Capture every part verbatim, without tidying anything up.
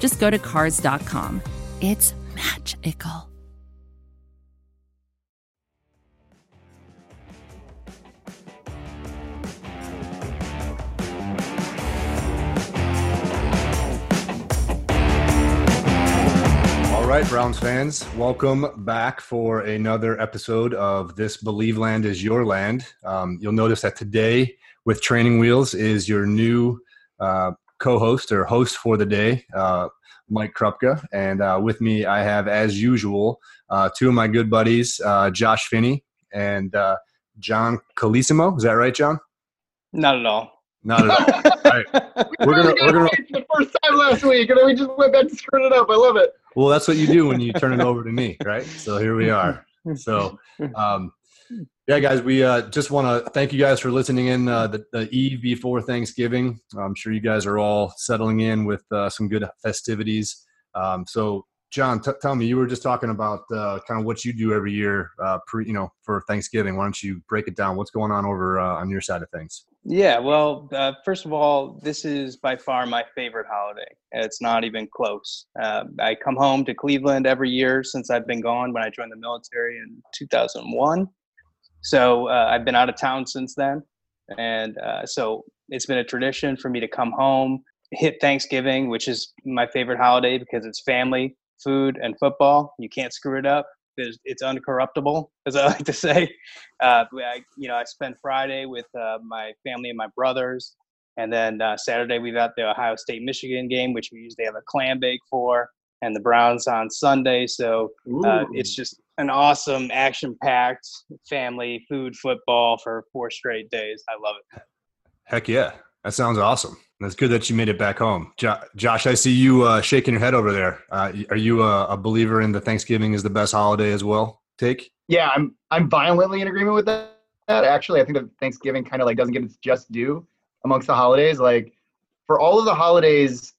just go to Cars dot com. It's magical. All right, Browns fans, welcome back for another episode of this Believeland is Your Land. Um, you'll notice that today with Training Wheels is your new uh, co-host or host for the day, uh, Mike Krupka. And uh, with me, I have, as usual, uh, two of my good buddies, uh, Josh Finney and uh, John Calissimo. Is that right, John? Not at all. Not at all. All right. We we're really gonna, we're gonna... the first time last week, and then we just went back to screwing it up. I love it. Well, that's what you do when you turn it over to me, right? So here we are. So, um, yeah, guys, we uh, just want to thank you guys for listening in uh, the, the eve before Thanksgiving. I'm sure you guys are all settling in with uh, some good festivities. Um, so, John, t- tell me, you were just talking about uh, kind of what you do every year, uh, pre, you know, for Thanksgiving. Why don't you break it down? What's going on over uh, on your side of things? Yeah, well, uh, first of all, this is by far my favorite holiday. It's not even close. Uh, I come home to Cleveland every year since I've been gone when I joined the military in two thousand one. So uh, I've been out of town since then. And uh, so it's been a tradition for me to come home, hit Thanksgiving, which is my favorite holiday because it's family, food, and football. You can't screw it up. There's, it's uncorruptible, as I like to say. Uh, I, you know, I spend Friday with uh, my family and my brothers, and then uh, Saturday we've got the Ohio State-Michigan game, which we usually have a clam bake for, and the Browns on Sunday. So uh, it's just an awesome, action-packed family food football for four straight days. I love it. Heck yeah, that sounds awesome. That's good that you made it back home. Jo- Josh, I see you uh, shaking your head over there. Uh, are you a, a believer in the Thanksgiving is the best holiday as well take? Yeah, I'm I'm violently in agreement with that. Actually, I think that Thanksgiving kind of like doesn't get its just due amongst the holidays. Like for all of the holidays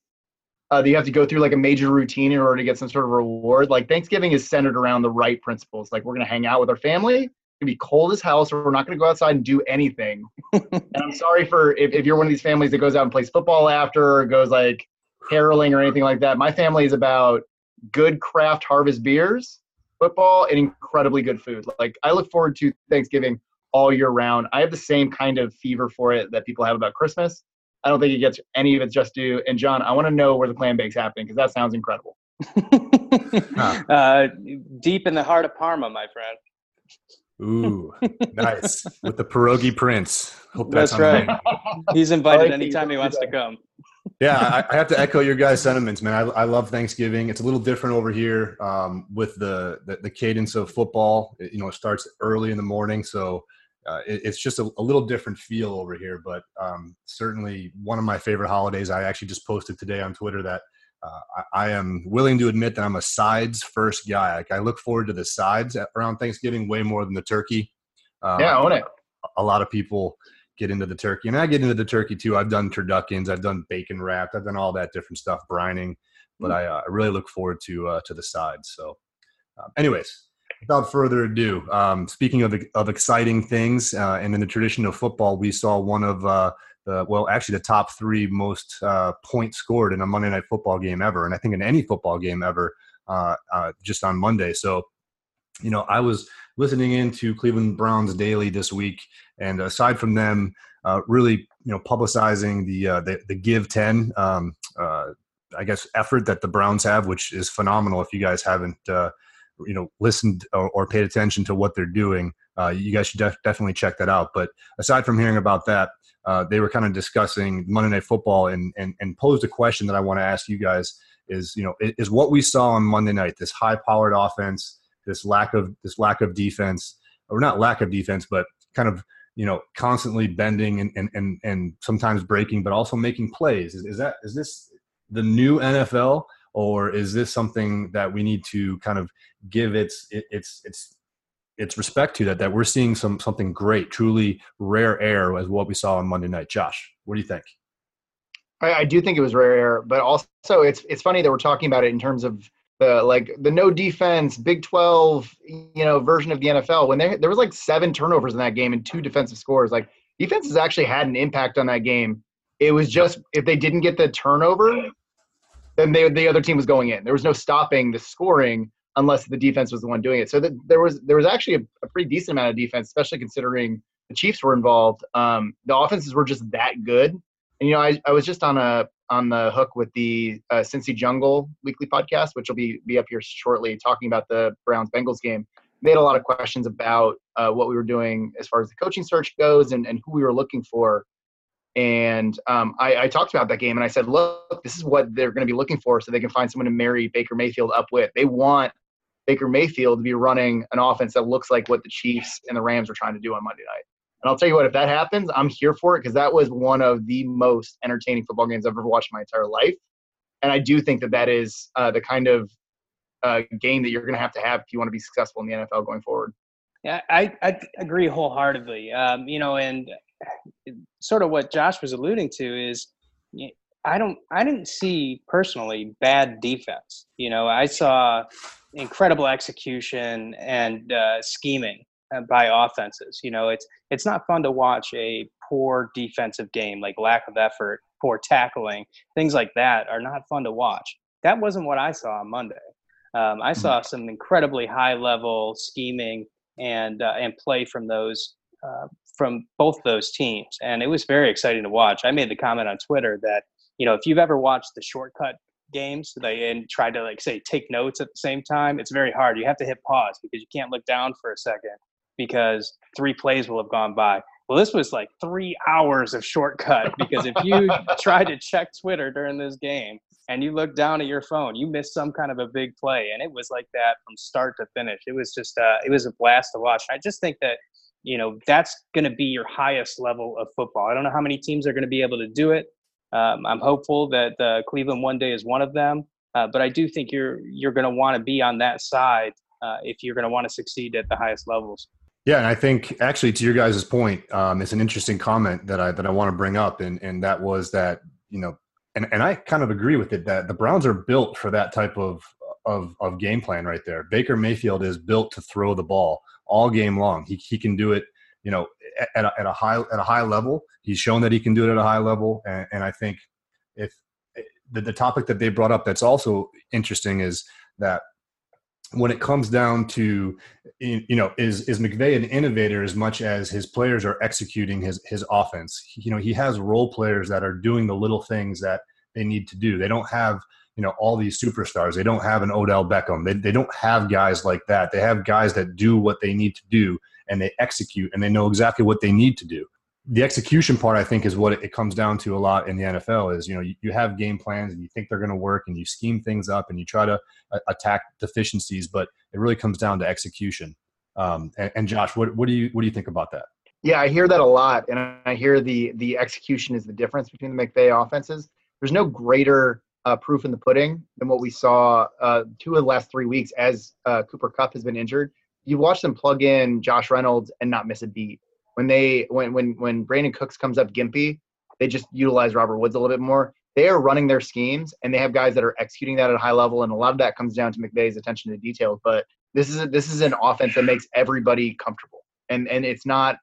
uh, that you have to go through like a major routine in order to get some sort of reward, like Thanksgiving is centered around the right principles. Like we're going to hang out with our family. Gonna be cold as hell, so we're not gonna go outside and do anything. And I'm sorry for if, if you're one of these families that goes out and plays football after or goes like caroling or anything like that. My family is about good craft harvest beers, football, and incredibly good food. Like I look forward to Thanksgiving all year round. I have the same kind of fever for it that people have about Christmas. I don't think it gets any of its just due. And John, I want to know where the clam bake's happening because that sounds incredible. huh. uh, deep in the heart of Parma, my friend. Ooh, nice. With the pierogi prince. Hope that's, that's right. Name. He's invited like anytime he wants to come. Yeah, I, I have to echo your guys' sentiments, man. I, I love Thanksgiving. It's a little different over here um, with the, the, the cadence of football. It, you know, it starts early in the morning, so uh, it, it's just a, a little different feel over here. But um, certainly one of my favorite holidays. I actually just posted today on Twitter that Uh, I, I am willing to admit that I'm a sides first guy. Like I look forward to the sides at, around Thanksgiving way more than the turkey. Um, yeah, I own it. A lot of people get into the turkey, and I get into the turkey too. I've done turduckins, I've done bacon wrapped, I've done all that different stuff, brining. But mm. I uh, really look forward to uh, to the sides. So, um, anyways, without further ado, um, speaking of of exciting things, uh, and in the tradition of football, we saw one of. Uh, Uh, well, actually, the top three most uh, points scored in a Monday Night Football game ever, and I think in any football game ever, uh, uh, just on Monday. So, you know, I was listening into Cleveland Browns Daily this week, and aside from them, uh, really, you know, publicizing the uh, the, the Give ten, um, uh, I guess, effort that the Browns have, which is phenomenal. If you guys haven't, uh, you know, listened or, or paid attention to what they're doing, uh, you guys should def- definitely check that out. But aside from hearing about that. Uh, they were kind of discussing Monday Night Football and, and and posed a question that I want to ask you guys is, you know, is what we saw on Monday night, this high-powered offense, this lack of this lack of defense, or not lack of defense, but kind of, you know, constantly bending and and and, and sometimes breaking, but also making plays. Is, is that is this the new N F L, Or is this something that we need to kind of give its its its its respect to, that that we're seeing some something great, truly rare air as what we saw on Monday night? Josh, what do you think? I, I do think it was rare air, but also it's it's funny that we're talking about it in terms of the like the no defense Big twelve, you know, version of the N F L, when there there was like seven turnovers in that game and two defensive scores. Like, defenses actually had an impact on that game. It was just, if they didn't get the turnover, then they, the other team was going in. There was no stopping the scoring unless the defense was the one doing it. So the, there was there was actually a, a pretty decent amount of defense, especially considering the Chiefs were involved. Um, the offenses were just that good. And, you know, I, I was just on a on the hook with the uh, Cincy Jungle weekly podcast, which will be, be up here shortly, talking about the Browns-Bengals game. They had a lot of questions about uh, what we were doing as far as the coaching search goes and, and who we were looking for. And um, I, I talked about that game, and I said, look, this is what they're going to be looking for so they can find someone to marry Baker Mayfield up with. They want Baker Mayfield to be running an offense that looks like what the Chiefs and the Rams were trying to do on Monday night. And I'll tell you what, if that happens, I'm here for it, because that was one of the most entertaining football games I've ever watched in my entire life. And I do think that that is uh, the kind of uh, game that you're going to have to have if you want to be successful in the N F L going forward. Yeah, I, I agree wholeheartedly. Um, you know, and sort of what Josh was alluding to is I don't I didn't see personally bad defense. You know, I saw incredible execution and uh, scheming by offenses. You know, it's it's not fun to watch a poor defensive game, like lack of effort, poor tackling, things like that are not fun to watch. That wasn't what I saw on Monday. Um, I saw some incredibly high level scheming and uh, and play from those uh, from both those teams, and it was very exciting to watch. I made the comment on Twitter that, you know, if you've ever watched the shortcut games they, and tried to, like, say, take notes at the same time, it's very hard. You have to hit pause because you can't look down for a second because three plays will have gone by. Well, this was like three hours of shortcut, because if you try to check Twitter during this game and you look down at your phone, you missed some kind of a big play. And it was like that from start to finish. It was just uh, it was a blast to watch. I just think that, you know, that's going to be your highest level of football. I don't know how many teams are going to be able to do it. Um, I'm hopeful that uh, Cleveland one day is one of them. Uh, but I do think you're you're going to want to be on that side uh, if you're going to want to succeed at the highest levels. Yeah, and I think actually to your guys' point, um, it's an interesting comment that I that I want to bring up, and and that was that, you know, and, and I kind of agree with it, that the Browns are built for that type of of of game plan right there. Baker Mayfield is built to throw the ball all game long. He he can do it, you know, at a, at a high at a high level. He's shown that he can do it at a high level, and, and I think if the, the topic that they brought up that's also interesting is that, when it comes down to, you know, is is McVay an innovator as much as his players are executing his his offense? You know, he has role players that are doing the little things that they need to do. They don't have, you know, all these superstars. They don't have an Odell Beckham. They they don't have guys like that. They have guys that do what they need to do, and they execute, and they know exactly what they need to do. The execution part, I think, is what it comes down to a lot in the N F L is, you know, you, you have game plans and you think they're going to work and you scheme things up and you try to uh, attack deficiencies, but it really comes down to execution. Um, and, and Josh, what, what do you, what do you think about that? Yeah, I hear that a lot. And I hear the, the execution is the difference between the McVay offenses. There's no greater uh, proof in the pudding than what we saw uh, two of the last three weeks as uh, Cooper Kupp has been injured. You watch them plug in Josh Reynolds and not miss a beat. When they when when when Brandon Cooks comes up gimpy, they just utilize Robert Woods a little bit more. They are running their schemes, and they have guys that are executing that at a high level. And a lot of that comes down to McVay's attention to detail. But this is a, this is an offense that makes everybody comfortable, and and it's not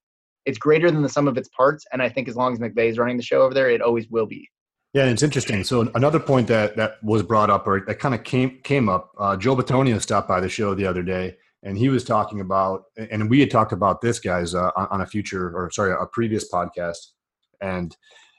it's greater than the sum of its parts. And I think as long as McVay's running the show over there, it always will be. Yeah, and it's interesting. So another point that that was brought up, or that kind of came came up, uh, Joe Batonio stopped by the show the other day. And he was talking about, and we had talked about this, guys, uh, on a future, or sorry, a previous podcast. And,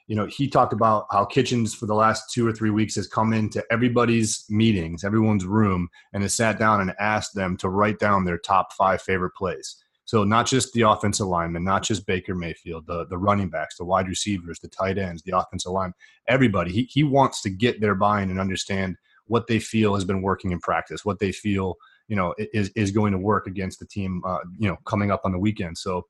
you know, he talked about how Kitchens for the last two or three weeks has come into everybody's meetings, everyone's room, and has sat down and asked them to write down their top five favorite plays. So not just the offensive linemen, not just Baker Mayfield, the, the running backs, the wide receivers, the tight ends, the offensive line, everybody. He, he wants to get their buy-in and understand what they feel has been working in practice, what they feel – you know, is is going to work against the team, uh, you know, coming up on the weekend. So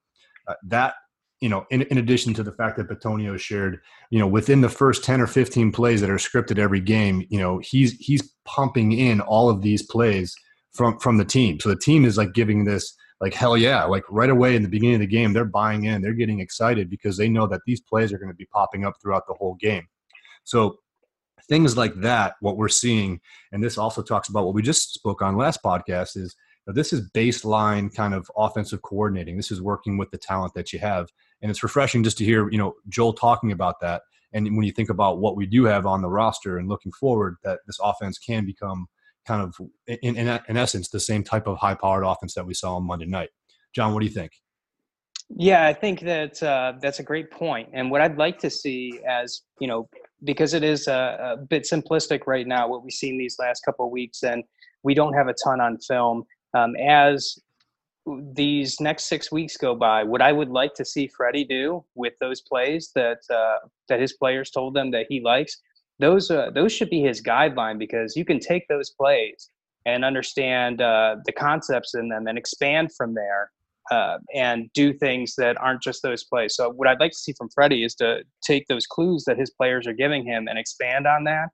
uh, that you know, in, in addition to the fact that Batonio shared, you know, within the first ten or fifteen plays that are scripted every game, you know, he's he's pumping in all of these plays from from the team. So the team is like giving this like, hell yeah, like right away in the beginning of the game, they're buying in, they're getting excited because they know that these plays are going to be popping up throughout the whole game. So things like that, what we're seeing, and this also talks about what we just spoke on last podcast is, you know, this is baseline kind of offensive coordinating. This is working with the talent that you have. And it's refreshing just to hear, you know, Joel talking about that. And when you think about what we do have on the roster and looking forward, that this offense can become kind of, in, in, in essence, the same type of high-powered offense that we saw on Monday night. John, what do you think? Yeah, I think that uh, that's a great point. And what I'd like to see as, you know, because it is a, a bit simplistic right now, what we've seen these last couple of weeks, and we don't have a ton on film. Um, as these next six weeks go by, what I would like to see Freddie do with those plays that uh, that his players told them that he likes, those uh, those should be his guideline, because you can take those plays and understand uh, the concepts in them and expand from there uh, and do things that aren't just those plays. So what I'd like to see from Freddie is to take those clues that his players are giving him and expand on that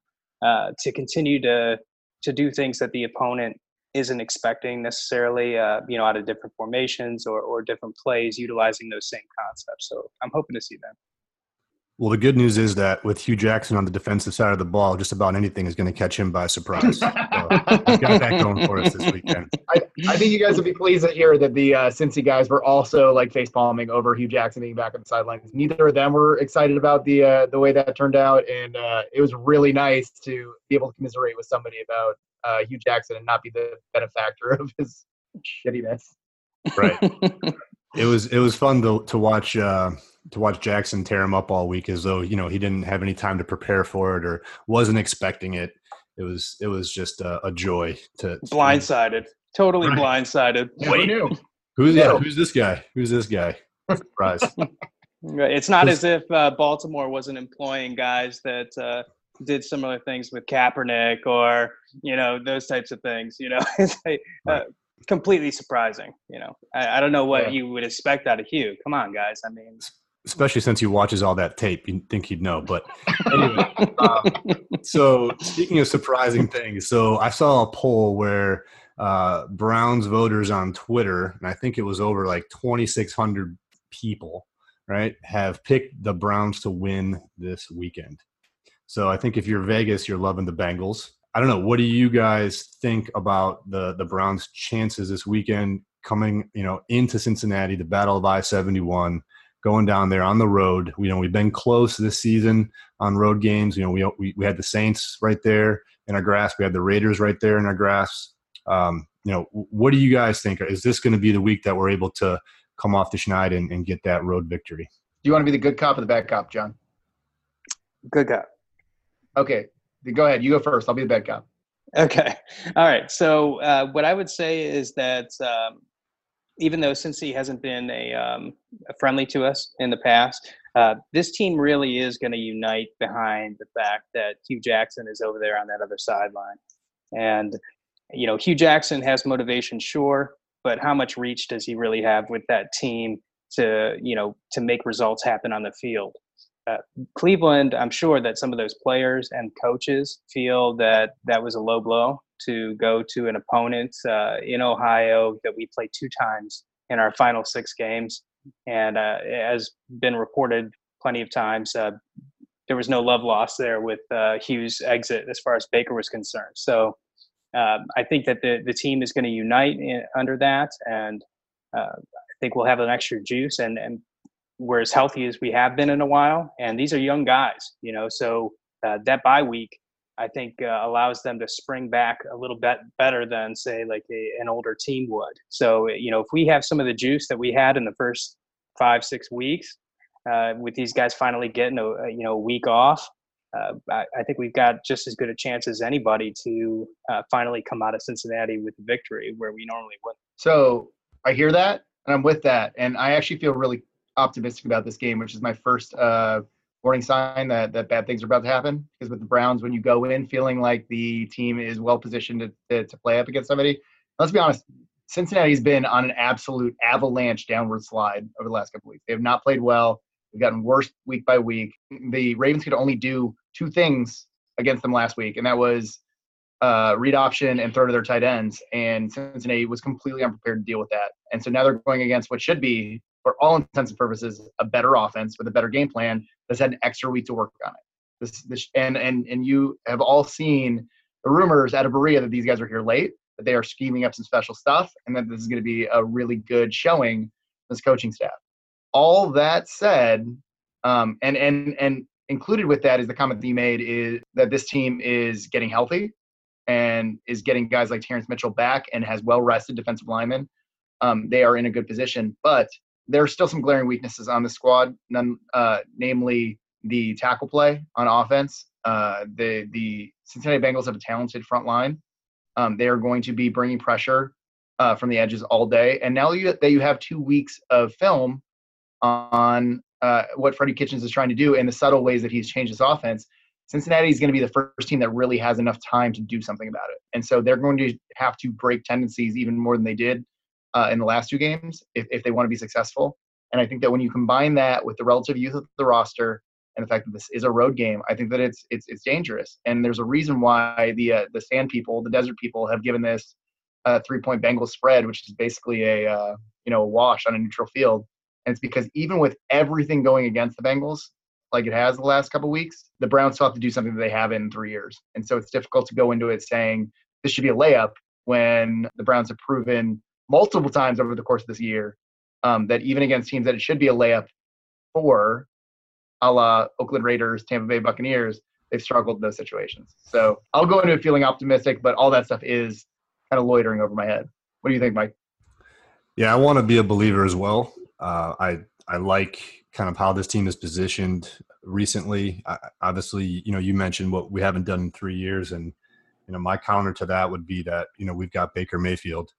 uh, to continue to to do things that the opponent isn't expecting necessarily, uh, you know, out of different formations or, or different plays utilizing those same concepts. So I'm hoping to see that. Well, the good news is that with Hugh Jackson on the defensive side of the ball, just about anything is going to catch him by surprise. So we've got that going for us this weekend. I, I think you guys will be pleased to hear that the uh, Cincy guys were also like facepalming over Hugh Jackson being back on the sidelines. Neither of them were excited about the uh, the way that turned out, and uh, it was really nice to be able to commiserate with somebody about uh, Hugh Jackson and not be the benefactor of his shittiness. Right. It was it was fun to to watch. Uh, to watch Jackson tear him up all week as though, you know, he didn't have any time to prepare for it or wasn't expecting it. It was, it was just a, a joy to blindsided, to, totally right. blindsided. Yeah, Wait, who knew? Who's no. yeah, Who's this guy? Who's this guy? Surprise. It's not as if uh, Baltimore wasn't employing guys that uh, did similar things with Kaepernick or, you know, those types of things, you know, it's like, uh, completely surprising. You know, I, I don't know what yeah. you would expect out of Hugh. Come on, guys. I mean, especially since he watches all that tape, you'd think he'd know. But anyway, um, so speaking of surprising things, so I saw a poll where uh, Browns voters on Twitter, and I think it was over like twenty-six hundred people, right, have picked the Browns to win this weekend. So I think if you're Vegas, you're loving the Bengals. I don't know. What do you guys think about the, the Browns' chances this weekend coming, you know, into Cincinnati, the Battle of I seventy one? Going down there on the road, you know, we've been close this season on road games. You know, we we, we had the Saints right there in our grasp. We had the Raiders right there in our grasp. Um, you know, what do you guys think? Is this going to be the week that we're able to come off the schneid and, and get that road victory? Do you want to be the good cop or the bad cop, John? Good cop. Okay, go ahead. You go first. I'll be the bad cop. Okay. All right. So uh, what I would say is that um, – even though Cincy hasn't been a, um, a friendly to us in the past, uh, this team really is going to unite behind the fact that Hugh Jackson is over there on that other sideline. And, you know, Hugh Jackson has motivation, sure, but how much reach does he really have with that team to, you know, to make results happen on the field? Uh, Cleveland, I'm sure that some of those players and coaches feel that that was a low blow to go to an opponent uh, in Ohio that we played two times in our final six games. And uh, as been reported plenty of times, uh, there was no love lost there with uh, Hugh's exit as far as Baker was concerned. So um, I think that the, the team is going to unite in, under that. And uh, I think we'll have an extra juice and, and we're as healthy as we have been in a while. And these are young guys, you know, so uh, that bye week, I think uh, allows them to spring back a little bit better than, say, like a, an older team would. So, you know, if we have some of the juice that we had in the first five, six weeks uh, with these guys finally getting, a you know, a week off, uh, I, I think we've got just as good a chance as anybody to uh, finally come out of Cincinnati with a victory where we normally wouldn't. So I hear that, and I'm with that. And I actually feel really optimistic about this game, which is my first uh, – warning sign that, that bad things are about to happen, because with the Browns, when you go in feeling like the team is well positioned to, to, to play up against somebody, let's be honest, Cincinnati's been on an absolute avalanche downward slide over the last couple of weeks. They have not played well. They've gotten worse week by week. The Ravens could only do two things against them last week, and that was uh, read option and throw to their tight ends. And Cincinnati was completely unprepared to deal with that. And so now they're going against what should be, for all intents and purposes, a better offense with a better game plan that's had an extra week to work on it. This, this and, and and you have all seen the rumors out of Berea that these guys are here late, that they are scheming up some special stuff, and that this is going to be a really good showing for this coaching staff. All that said, um, and and and included with that is the comment that you made is that this team is getting healthy and is getting guys like Terrence Mitchell back and has well-rested defensive linemen. Um, they are in a good position, but there are still some glaring weaknesses on the squad, none, uh, namely the tackle play on offense. Uh, the the Cincinnati Bengals have a talented front line. Um, they are going to be bringing pressure uh, from the edges all day. And now you, that you have two weeks of film on uh, what Freddie Kitchens is trying to do and the subtle ways that he's changed his offense, Cincinnati is going to be the first team that really has enough time to do something about it. And so they're going to have to break tendencies even more than they did uh, in the last two games if, if they want to be successful. And I think that when you combine that with the relative youth of the roster and the fact that this is a road game, I think that it's it's it's dangerous. And there's a reason why the uh, the sand people, the desert people, have given this uh, three-point Bengals spread, which is basically a uh, you know a wash on a neutral field. And it's because even with everything going against the Bengals, like it has the last couple of weeks, the Browns still have to do something that they haven't in three years. And so it's difficult to go into it saying this should be a layup when the Browns have proven multiple times over the course of this year um, that even against teams that it should be a layup for, a la Oakland Raiders, Tampa Bay Buccaneers, they've struggled in those situations. So I'll go into it feeling optimistic, but all that stuff is kind of loitering over my head. What do you think, Mike? Yeah, I want to be a believer as well. Uh, I I like kind of how this team is positioned recently. I, obviously, you know, you mentioned what we haven't done in three years, and you know, my counter to that would be that you know we've got Baker Mayfield,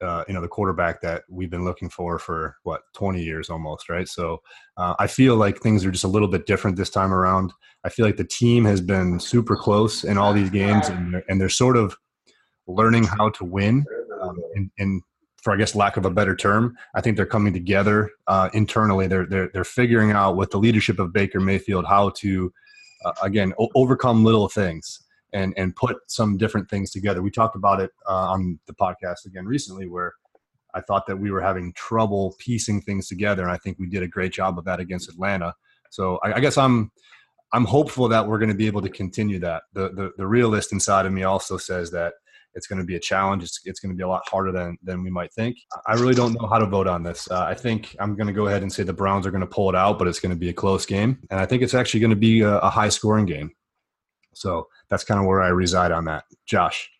uh, you know, the quarterback that we've been looking for for what twenty years almost, right? So uh, I feel like things are just a little bit different this time around. I feel like the team has been super close in all these games, and they're, and they're sort of learning how to win um, and. and for I guess lack of a better term, I think they're coming together uh, internally. They're they're they're figuring out with the leadership of Baker Mayfield how to uh, again o- overcome little things and and put some different things together. We talked about it uh, on the podcast again recently, where I thought that we were having trouble piecing things together, and I think we did a great job of that against Atlanta. So I, I guess I'm I'm hopeful that we're going to be able to continue that. The the the realist inside of me also says that it's going to be a challenge. It's, it's going to be a lot harder than, than we might think. I really don't know how to vote on this. Uh, I think I'm going to go ahead and say the Browns are going to pull it out, but it's going to be a close game. And I think it's actually going to be a, a high-scoring game. So that's kind of where I reside on that. Josh?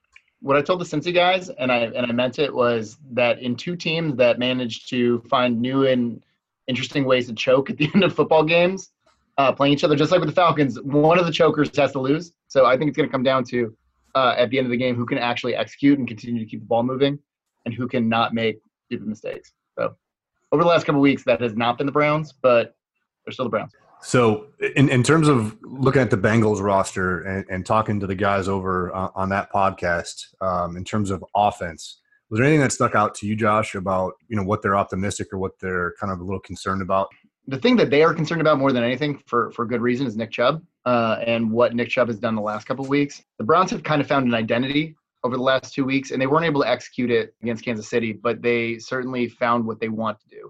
What I told the Cincy guys, and I and I meant it, was that in two teams that managed to find new and interesting ways to choke at the end of football games, uh, playing each other, just like with the Falcons, one of the chokers has to lose. So I think it's going to come down to Uh, at the end of the game, who can actually execute and continue to keep the ball moving and who can not make stupid mistakes. So over the last couple of weeks, that has not been the Browns, but they're still the Browns. So in, in terms of looking at the Bengals roster and, and talking to the guys over uh, on that podcast, um, in terms of offense, was there anything that stuck out to you, Josh, about you know what they're optimistic or what they're kind of a little concerned about? The thing that they are concerned about more than anything, for, for good reason, is Nick Chubb uh, and what Nick Chubb has done the last couple of weeks. The Browns have kind of found an identity over the last two weeks, and they weren't able to execute it against Kansas City, but they certainly found what they want to do,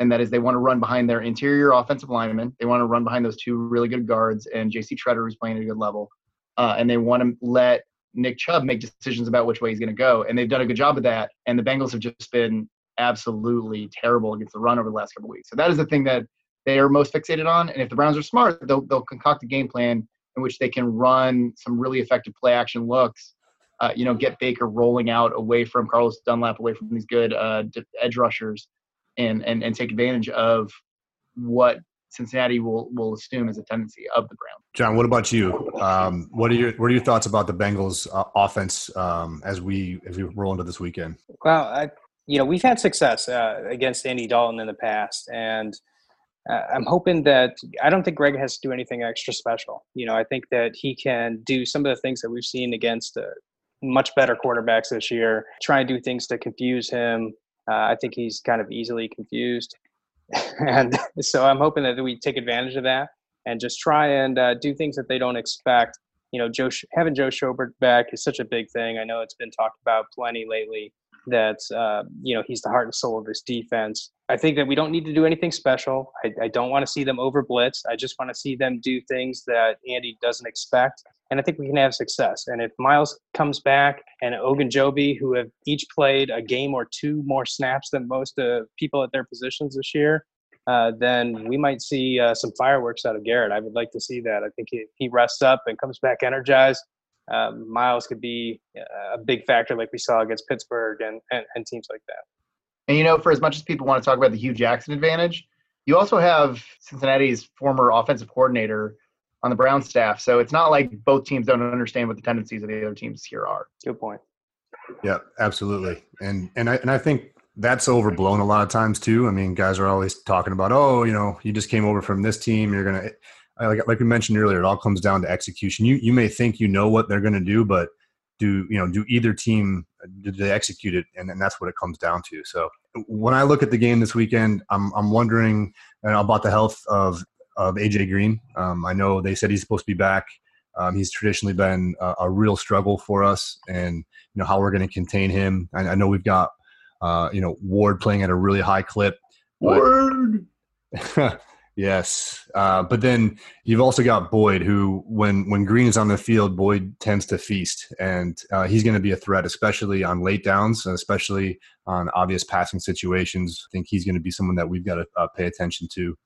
and that is they want to run behind their interior offensive linemen. They want to run behind those two really good guards and J C. Treader, who's playing at a good level, uh, and they want to let Nick Chubb make decisions about which way he's going to go, and they've done a good job of that, and the Bengals have just been – absolutely terrible against the run over the last couple of weeks. So that is the thing that they are most fixated on. And if the Browns are smart, they'll they'll concoct a game plan in which they can run some really effective play action looks. Uh, you know, get Baker rolling out away from Carlos Dunlap, away from these good uh, edge rushers, and and and take advantage of what Cincinnati will will assume as a tendency of the Browns. John, what about you? Um, what are your what are your thoughts about the Bengals uh, offense um, as we as we roll into this weekend? Well, I. You know, we've had success uh, against Andy Dalton in the past, and uh, I'm hoping that – I don't think Greg has to do anything extra special. You know, I think that he can do some of the things that we've seen against uh, much better quarterbacks this year, try and do things to confuse him. Uh, I think he's kind of easily confused. And so I'm hoping that we take advantage of that and just try and uh, do things that they don't expect. You know, Joe, having Joe Schobert back is such a big thing. I know it's been talked about plenty lately that, uh, you know, he's the heart and soul of this defense. I think that we don't need to do anything special. I, I don't want to see them over blitzed. I just want to see them do things that Andy doesn't expect. And I think we can have success. And if Miles comes back and Ogunjobi, who have each played a game or two more snaps than most uh, people at their positions this year, uh, then we might see uh, some fireworks out of Garrett. I would like to see that. I think if he rests up and comes back energized, uh, Miles could be a big factor like we saw against Pittsburgh and, and, and teams like that. And, you know, for as much as people want to talk about the Hugh Jackson advantage, you also have Cincinnati's former offensive coordinator on the Browns staff. So it's not like both teams don't understand what the tendencies of the other teams here are. Good point. Yeah, absolutely. And and I and I think that's overblown a lot of times too. I mean, guys are always talking about, oh, you know, you just came over from this team. You're going to, like like we mentioned earlier, it all comes down to execution. You you may think you know what they're going to do, but do, you know, do either team, do they execute it? And, and that's what it comes down to. So when I look at the game this weekend, I'm I'm wondering you know, about the health of of A J Green. Um, I know they said he's supposed to be back. Um, he's traditionally been a, a real struggle for us and, you know, how we're going to contain him. I, I know we've got, uh, you know, Ward playing at a really high clip. Ward! Yes. Uh, but then you've also got Boyd, who when, when Green is on the field, Boyd tends to feast. And uh, he's going to be a threat, especially on late downs, especially on obvious passing situations. I think he's going to be someone that we've got to uh, pay attention to.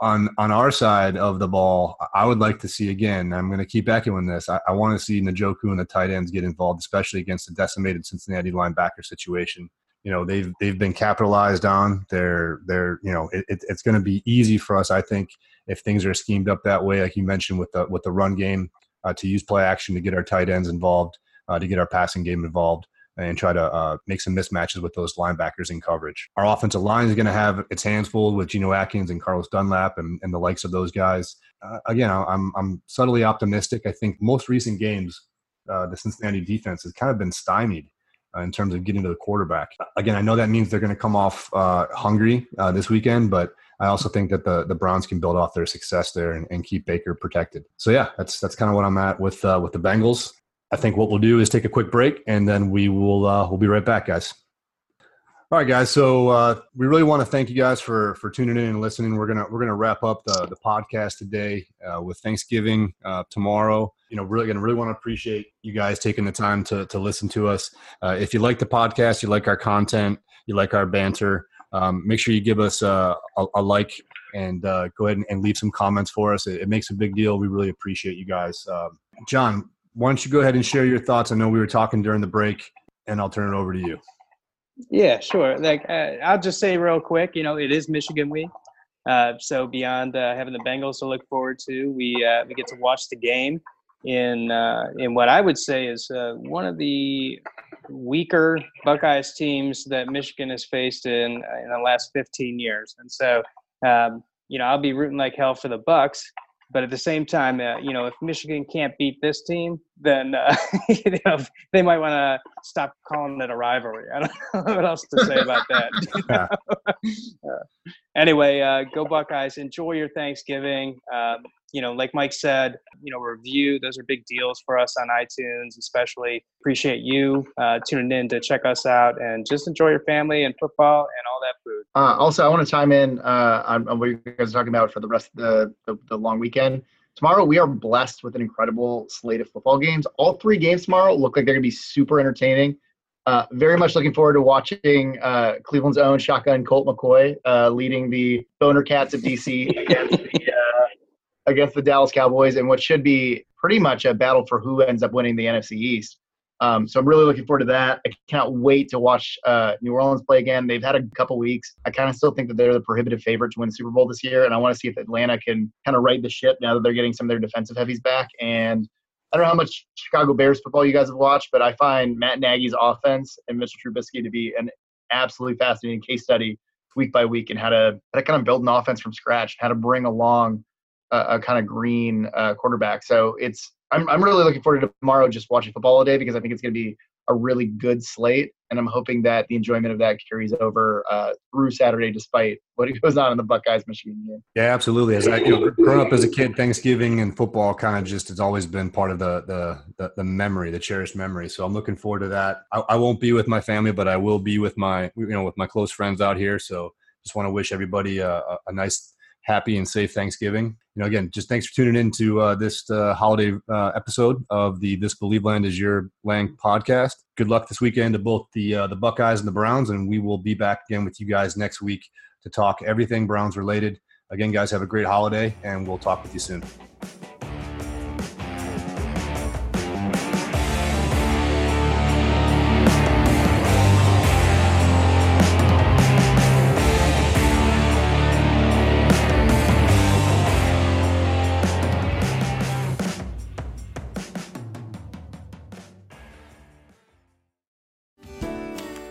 On on our side of the ball, I would like to see, again, I'm going to keep echoing this, I, I want to see Njoku and the tight ends get involved, especially against the decimated Cincinnati linebacker situation. You know, they've they've been capitalized on. They're, they're you know, it, it's going to be easy for us, I think, if things are schemed up that way, like you mentioned with the, with the run game, uh, to use play action to get our tight ends involved, uh, to get our passing game involved, and try to uh, make some mismatches with those linebackers in coverage. Our offensive line is going to have its hands full with Geno Atkins and Carlos Dunlap and, and the likes of those guys. Uh, again, I'm I'm subtly optimistic. I think most recent games, uh, the Cincinnati defense has kind of been stymied uh, in terms of getting to the quarterback. Again, I know that means they're going to come off uh, hungry uh, this weekend, but I also think that the the Browns can build off their success there and, and keep Baker protected. So, yeah, that's that's kind of what I'm at with uh, with the Bengals. I think what we'll do is take a quick break, and then we will uh, we'll be right back, guys. All right, guys. So uh, we really want to thank you guys for for tuning in and listening. We're gonna we're gonna wrap up the the podcast today uh, with Thanksgiving uh, tomorrow. You know, really gonna really want to appreciate you guys taking the time to to listen to us. Uh, if you like the podcast, you like our content, you like our banter, um, make sure you give us uh, a, a like. And uh, go ahead and, and leave some comments for us. It, it makes a big deal. We really appreciate you guys, um, John. Why don't you go ahead and share your thoughts? I know we were talking during the break, and I'll turn it over to you. Yeah, sure. Like uh, I'll just say real quick, you know, it is Michigan week, uh, so beyond uh, having the Bengals to look forward to, we uh, we get to watch the game in uh, in what I would say is uh, one of the weaker Buckeyes teams that Michigan has faced in in the last fifteen years, and so um, you know, I'll be rooting like hell for the Bucs. But at the same time, uh, you know, if Michigan can't beat this team, then uh, you know, they might want to stop calling it a rivalry. I don't know what else to say about that. uh, anyway, uh, go Buckeyes. Enjoy your Thanksgiving. Um, you know, like Mike said, you know, review. Those are big deals for us on iTunes, especially. Appreciate you uh, tuning in to check us out. And just enjoy your family and football and all that food. Uh, also, I want to chime in uh, on, on what you guys are talking about for the rest of the, the, the long weekend. Tomorrow, we are blessed with an incredible slate of football games. All three games tomorrow look like they're going to be super entertaining. Uh, very much looking forward to watching uh, Cleveland's own shotgun Colt McCoy uh, leading the Boner Cats of D C against the uh, against the Dallas Cowboys in what should be pretty much a battle for who ends up winning the N F C East. Um, so I'm really looking forward to that. I cannot wait to watch uh, New Orleans play again. They've had a couple weeks. I kind of still think that they're the prohibitive favorite to win the Super Bowl this year, and I want to see if Atlanta can kind of right the ship now that they're getting some of their defensive heavies back. And I don't know how much Chicago Bears football you guys have watched, but I find Matt Nagy's offense and Mitchell Trubisky to be an absolutely fascinating case study week by week and how to, how to kind of build an offense from scratch, how to bring along a, a kind of green uh, quarterback. So it's I'm I'm really looking forward to tomorrow just watching football all day, because I think it's going to be a really good slate, and I'm hoping that the enjoyment of that carries over uh, through Saturday, despite what goes on in the Buckeyes-Michigan game. Yeah, absolutely. As I you know, growing up as a kid, Thanksgiving and football kind of just has always been part of the the the, the memory, the cherished memory. So I'm looking forward to that. I, I won't be with my family, but I will be with my you know with my close friends out here. So just want to wish everybody a, a, a nice, happy and safe Thanksgiving. You know, again, just thanks for tuning in to uh, this uh, holiday uh, episode of the This Believeland Is Your Land podcast. Good luck this weekend to both the uh, the Buckeyes and the Browns, and we will be back again with you guys next week to talk everything Browns related. Again, guys, have a great holiday, and we'll talk with you soon.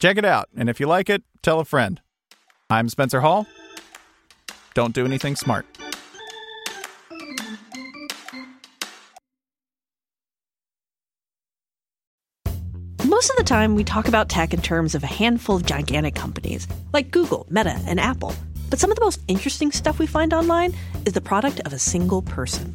Check it out, and if you like it, tell a friend. I'm Spencer Hall. Don't do anything smart. Most of the time, we talk about tech in terms of a handful of gigantic companies, like Google, Meta, and Apple. But some of the most interesting stuff we find online is the product of a single person.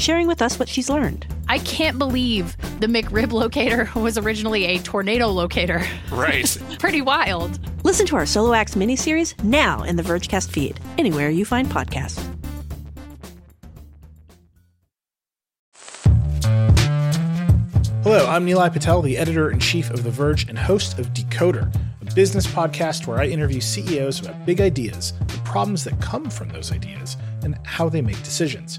sharing with us what she's learned. I can't believe the McRib locator was originally a tornado locator. Right. Pretty wild. Listen to our Solo Acts miniseries now in the Vergecast feed, anywhere you find podcasts. Hello, I'm Neelai Patel, the editor-in-chief of The Verge and host of Decoder, a business podcast where I interview C E Os about big ideas, the problems that come from those ideas, and how they make decisions.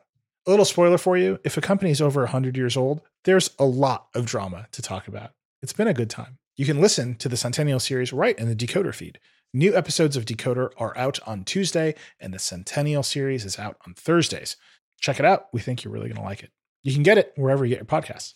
A little spoiler for you, if a company is over one hundred years old, there's a lot of drama to talk about. It's been a good time. You can listen to the Centennial Series right in the Decoder feed. New episodes of Decoder are out on Tuesday, and the Centennial Series is out on Thursdays. Check it out. We think you're really going to like it. You can get it wherever you get your podcasts.